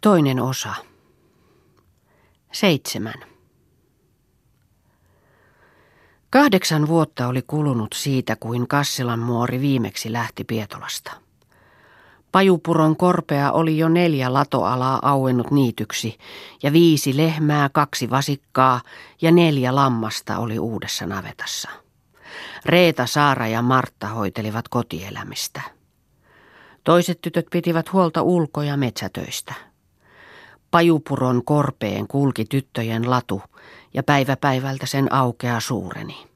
Toinen osa. 7. 8 vuotta oli kulunut siitä, kuin Kassilan muori viimeksi lähti Pietolasta. Pajupuron korpea oli jo 4 latoalaa auennut niityksi, ja 5 lehmää, 2 vasikkaa ja 4 lammasta oli uudessa navetassa. Reeta, Saara ja Martta hoitelivat kotielämistä. Toiset tytöt pitivät huolta ulko- ja metsätöistä. Pajupuron korpeen kulki tyttöjen latu, ja päivä päivältä sen aukea suureni.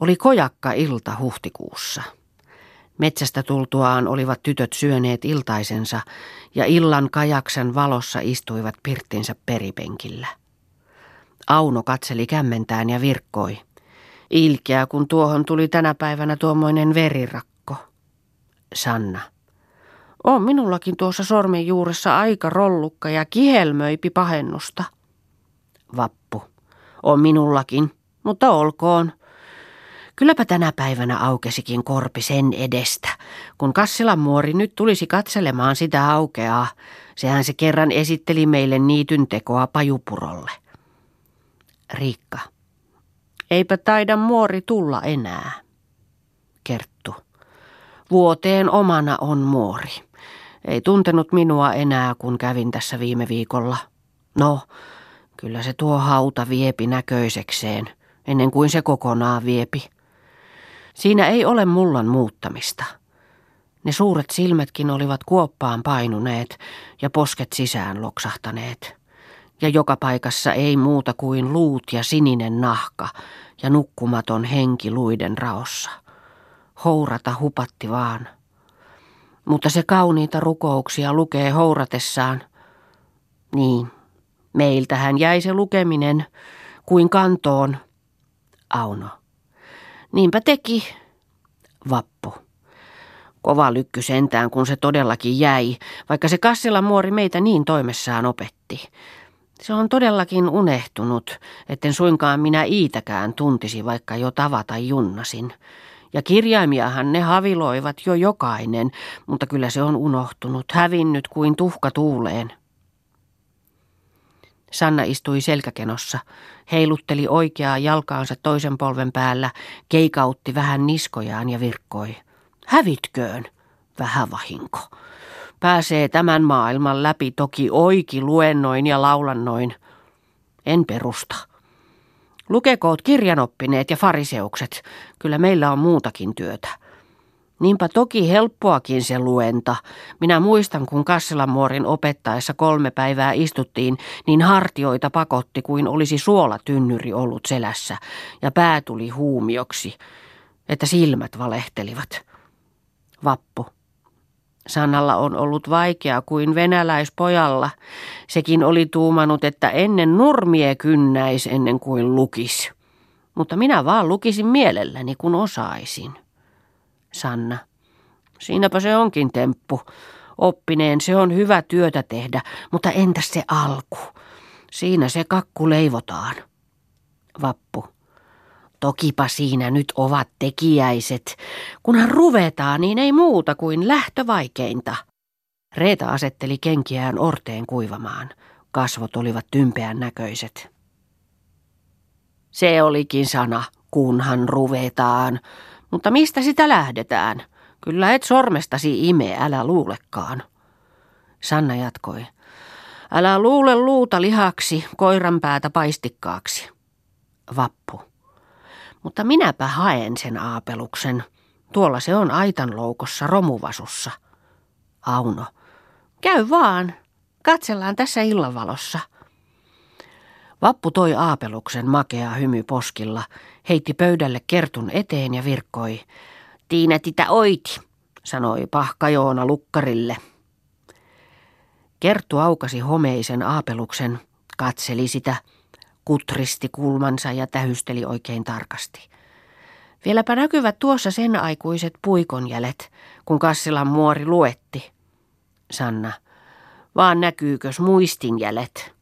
Oli kojakka ilta huhtikuussa. Metsästä tultuaan olivat tytöt syöneet iltaisensa, ja illan kajaksen valossa istuivat pirttinsä peripenkillä. Auno katseli kämmentään ja virkkoi. Ilkeä, kun tuohon tuli tänä päivänä tuommoinen verirakko. Sanna. On minullakin tuossa sormen juuressa aika rollukka ja kihelmöipi pahennusta. Vappu. On minullakin, mutta olkoon. Kylläpä tänä päivänä aukesikin korpi sen edestä, kun Kassilan muori nyt tulisi katselemaan sitä aukeaa. Sehän se kerran esitteli meille niityn tekoa Pajupurolle. Riikka. Eipä taida muori tulla enää. Kerttu. Vuoteen omana on muori. Ei tuntenut minua enää, kun kävin tässä viime viikolla. No, kyllä se tuo hauta viepi näköisekseen, ennen kuin se kokonaan viepi. Siinä ei ole mullan muuttamista. Ne suuret silmätkin olivat kuoppaan painuneet ja posket sisään loksahtaneet. Ja joka paikassa ei muuta kuin luut ja sininen nahka ja nukkumaton henki luiden raossa. Hourata hupatti vaan. Mutta se kauniita rukouksia lukee houratessaan. Niin, meiltähän jäi se lukeminen kuin kantoon. Auno. Niinpä teki. Vappu. Kova lykky sentään, kun se todellakin jäi, vaikka se Kassilan muori meitä niin toimessaan opetti. Se on todellakin unehtunut, etten suinkaan minä iitäkään tuntisi, vaikka jo tavata junnasin. Ja kirjaimiahan ne haviloivat jo jokainen, mutta kyllä se on unohtunut, hävinnyt kuin tuhka tuuleen. Sanna istui selkäkenossa, heilutteli oikeaa jalkaansa toisen polven päällä, keikautti vähän niskojaan ja virkkoi. Hävitköön, vähän vahinko. Pääsee tämän maailman läpi toki oiki luennoin ja laulannoin. En perusta. Lukekoot kirjanoppineet ja fariseukset, kyllä meillä on muutakin työtä. Niinpä toki helppoakin se luenta. Minä muistan, kun Kassilan muorin opettaessa 3 päivää istuttiin, niin hartioita pakotti kuin olisi suolatynnyri ollut selässä, ja pää tuli huumioksi, että silmät valehtelivat. Vappu. Sannalla on ollut vaikea kuin venäläispojalla. Sekin oli tuumanut, että ennen nurmie kynnäis ennen kuin lukis. Mutta minä vaan lukisin mielelläni, kun osaisin. Sanna. Siinäpä se onkin temppu. Oppineen se on hyvä työtä tehdä, mutta entäs se alku? Siinä se kakku leivotaan. Vappu. Tokipa siinä nyt ovat tekijäiset. Kunhan ruvetaan, niin ei muuta kuin lähtövaikeinta. Reeta asetteli kenkiään orteen kuivamaan. Kasvot olivat tympeän näköiset. Se olikin sana, kunhan ruvetaan. Mutta mistä sitä lähdetään? Kyllä et sormestasi ime, älä luulekaan. Sanna jatkoi. Älä luule luuta lihaksi, koiran päätä paistikkaaksi. Vappu. Mutta minäpä haen sen aapeluksen. Tuolla se on aitanloukossa romuvasussa. Auno. Käy vaan. Katsellaan tässä illanvalossa. Vappu toi aapeluksen makea hymy poskilla, heitti pöydälle kertun eteen ja virkkoi. Tiinä titä oiti, sanoi Pahkajoona lukkarille. Kerttu aukasi homeisen aapeluksen, katseli sitä. Kutristi kulmansa ja tähysteli oikein tarkasti. Vieläpä näkyvät tuossa sen aikuiset puikonjäljet, kun Kassilan muori luetti. Sanna. Vaan näkyykös muistinjäljet?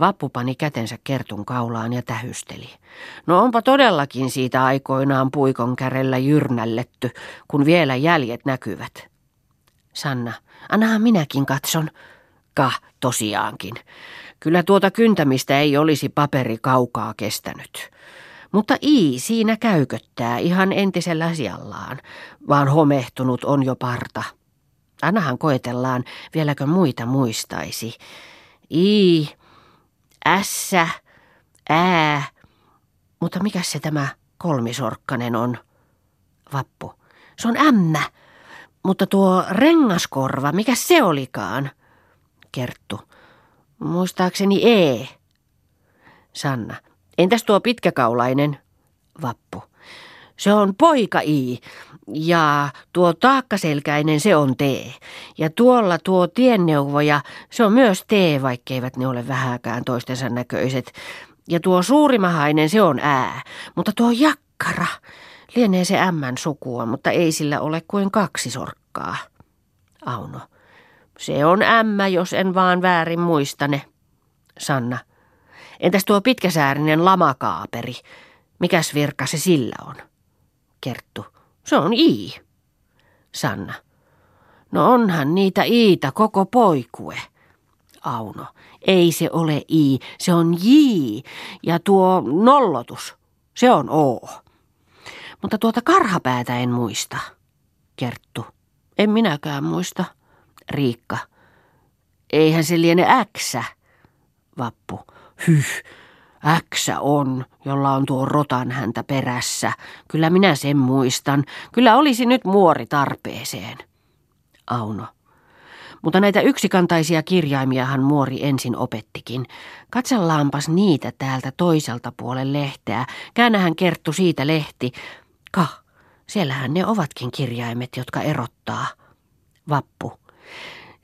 Vappu pani kätensä Kertun kaulaan ja tähysteli. No onpa todellakin siitä aikoinaan puikon kärellä jyrnälletty, kun vielä jäljet näkyvät. Sanna, annahan minäkin katson. Kah, tosiaankin. Kyllä tuota kyntämistä ei olisi paperi kaukaa kestänyt. Mutta siinä käyköttää ihan entisellä sijallaan, vaan homehtunut on jo parta. Annahan koetellaan, vieläkö muita muistaisi. I, ässä, ää, mutta mikäs se tämä kolmisorkkanen on? Vappu, se on ämmä, mutta tuo rengaskorva, mikäs se olikaan? Kerttu, muistaakseni ee. Sanna, entäs tuo pitkäkaulainen? Vappu, se on poika i. Ja tuo taakkaselkäinen, se on tee. Ja tuolla tuo tienneuvoja, se on myös tee, vaikkeivät ne ole vähäkään toistensa näköiset. Ja tuo suurimahainen, se on ää. Mutta tuo jakkara, lienee se ämmän sukua, mutta ei sillä ole kuin kaksi sorkkaa. Auno, se on ämmä, jos en vaan väärin muistane. Sanna, entäs tuo pitkäsäärinen lamakaaperi? Mikäs virka se sillä on? Kerttu, se on i. Sanna, no onhan niitä iitä koko poikue. Auno, ei se ole i, se on j. Ja tuo nollotus, se on o. Mutta tuota karhapäätä en muista. Kerttu, en minäkään muista. Riikka, eihän se liene äksä. Vappu, hyh, äksä on, jolla on tuo rotan häntä perässä. Kyllä minä sen muistan. Kyllä olisi nyt muori tarpeeseen. Auno, mutta näitä yksikantaisia kirjaimiahan muori ensin opettikin. Katsellaanpas niitä täältä toiselta puolen lehteä. Käännähän Kerttu siitä lehti. Kah, siellähän ne ovatkin kirjaimet, jotka erottaa. Vappu,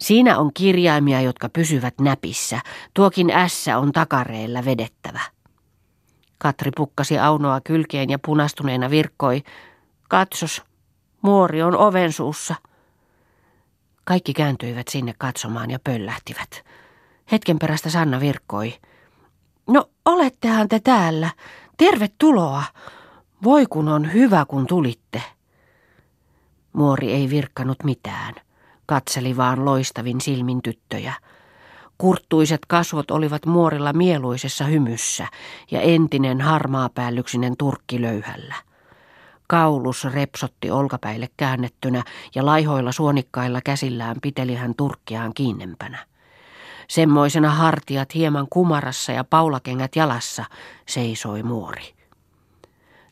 siinä on kirjaimia, jotka pysyvät näpissä. Tuokin ässä on takareella vedettävä. Katri pukkasi Aunoa kylkeen ja punastuneena virkkoi. Katsos, muori on oven suussa. Kaikki kääntyivät sinne katsomaan ja pöllähtivät. Hetken perästä Sanna virkkoi. No, olettehan te täällä. Tervetuloa. Voi kun on hyvä, kun tulitte. Muori ei virkkanut mitään. Katseli vaan loistavin silmin tyttöjä. Kurttuiset kasvot olivat muorilla mieluisessa hymyssä ja entinen harmaapäällyksinen turkki löyhällä. Kaulus repsotti olkapäille käännettynä ja laihoilla suonikkailla käsillään piteli hän turkkiaan kiinnempänä. Semmoisena hartiat hieman kumarassa ja paulakengät jalassa seisoi muori.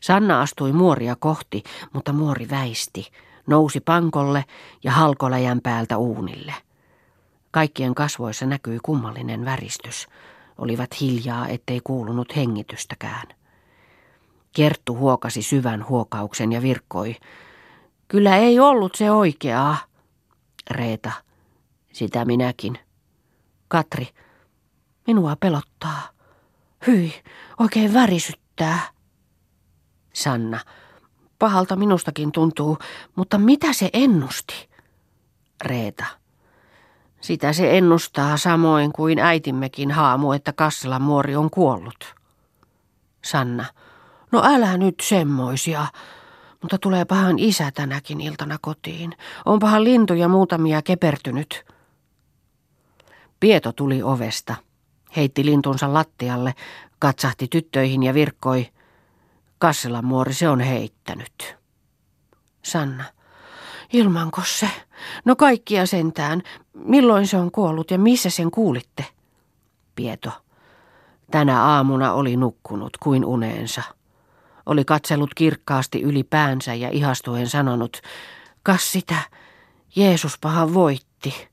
Sanna astui muoria kohti, mutta muori väisti. Nousi pankolle ja halkoläjän päältä uunille. Kaikkien kasvoissa näkyi kummallinen väristys. Olivat hiljaa, ettei kuulunut hengitystäkään. Kerttu huokasi syvän huokauksen ja virkkoi. Kyllä ei ollut se oikeaa. Reeta, sitä minäkin. Katri, minua pelottaa. Hyi, oikein värisyttää. Sanna, pahalta minustakin tuntuu, mutta mitä se ennusti? Reeta, sitä se ennustaa samoin kuin äitimmekin haamu, että Kassalan muori on kuollut. Sanna, no älä nyt semmoisia, mutta tuleepahan isä tänäkin iltana kotiin. Onpahan lintuja muutamia kepertynyt. Pieto tuli ovesta, heitti lintunsa lattialle, katsahti tyttöihin ja virkkoi. Kassalan muori se on heittänyt. Sanna, ilmanko se? No kaikkia sentään. Milloin se on kuollut ja missä sen kuulitte? Pieto, tänä aamuna oli nukkunut kuin uneensa. Oli katsellut kirkkaasti yli päänsä ja ihastuen sanonut, kas sitä, Jeesus pahan voitti.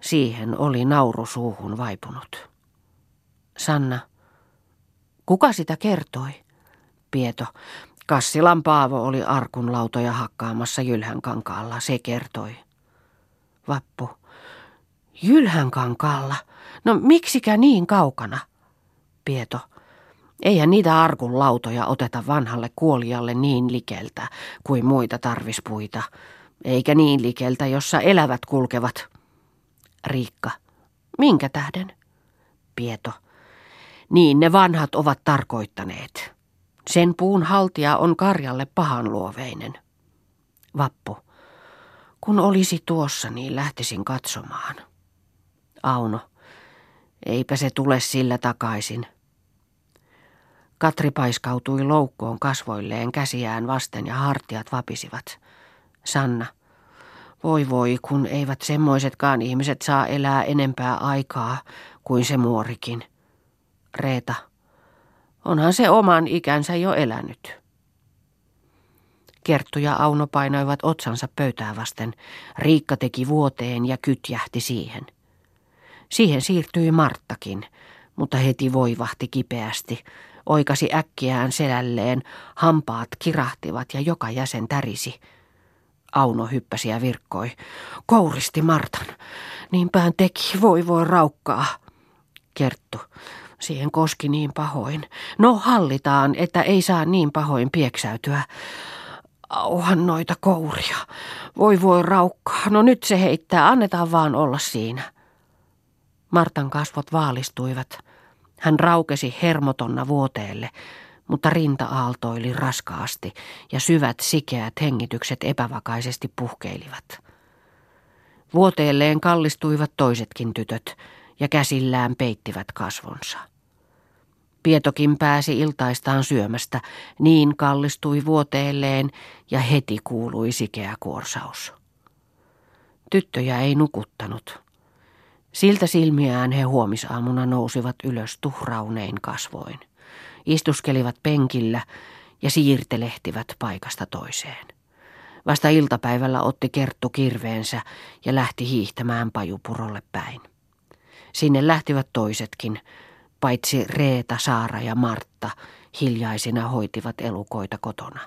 Siihen oli nauru suuhun vaipunut. Sanna, kuka sitä kertoi? Pieto, Kassilan Paavo oli arkunlautoja hakkaamassa Jylhänkankaalla, se kertoi. Vappu, Jylhänkankaalla? No miksikä niin kaukana? Pieto, eihän niitä arkunlautoja oteta vanhalle kuolijalle niin likeltä kuin muita tarvispuita, eikä niin likeltä, jossa elävät kulkevat. Riikka, minkä tähden? Pieto, niin ne vanhat ovat tarkoittaneet. Sen puun haltija on karjalle pahanluoveinen. Vappu, Kun olisi tuossa, niin lähtisin katsomaan. Auno, eipä se tule sillä takaisin. Katri paiskautui loukkoon kasvoilleen käsiään vasten ja hartiat vapisivat. Sanna, voi voi, kun eivät semmoisetkaan ihmiset saa elää enempää aikaa kuin se muorikin. Reeta, onhan se oman ikänsä jo elänyt. Kerttu ja Auno painoivat otsansa pöytää vasten. Riikka teki vuoteen ja kytjähti siihen. Siihen siirtyi Marttakin, mutta heti voivahti kipeästi. Oikasi äkkiään selälleen, hampaat kirahtivat ja joka jäsen tärisi. Auno hyppäsi ja virkkoi. Kouristi Martan. Niinpään teki, voi voi raukkaa. Kerttu. Siihen koski niin pahoin. No hallitaan, että ei saa niin pahoin pieksäytyä. Auhan noita kouria. Voi voi raukkaa. No nyt se heittää. Annetaan vaan olla siinä. Martan kasvot vaalistuivat. Hän raukesi hermotonna vuoteelle, mutta rinta aaltoili raskaasti ja syvät sikeät hengitykset epävakaisesti puhkeilivat. Vuoteelleen kallistuivat toisetkin tytöt ja käsillään peittivät kasvonsa. Pietokin pääsi iltaistaan syömästä, niin kallistui vuoteelleen ja heti kuului sikeä kuorsaus. Tyttöjä ei nukuttanut. Siltä silmiään he huomisaamuna nousivat ylös tuhraunein kasvoin. Istuskelivat penkillä ja siirtelehtivät paikasta toiseen. Vasta iltapäivällä otti Kerttu kirveensä ja lähti hiihtämään pajupurolle päin. Sinne lähtivät toisetkin, paitsi Reeta, Saara ja Martta, hiljaisina hoitivat elukoita kotona.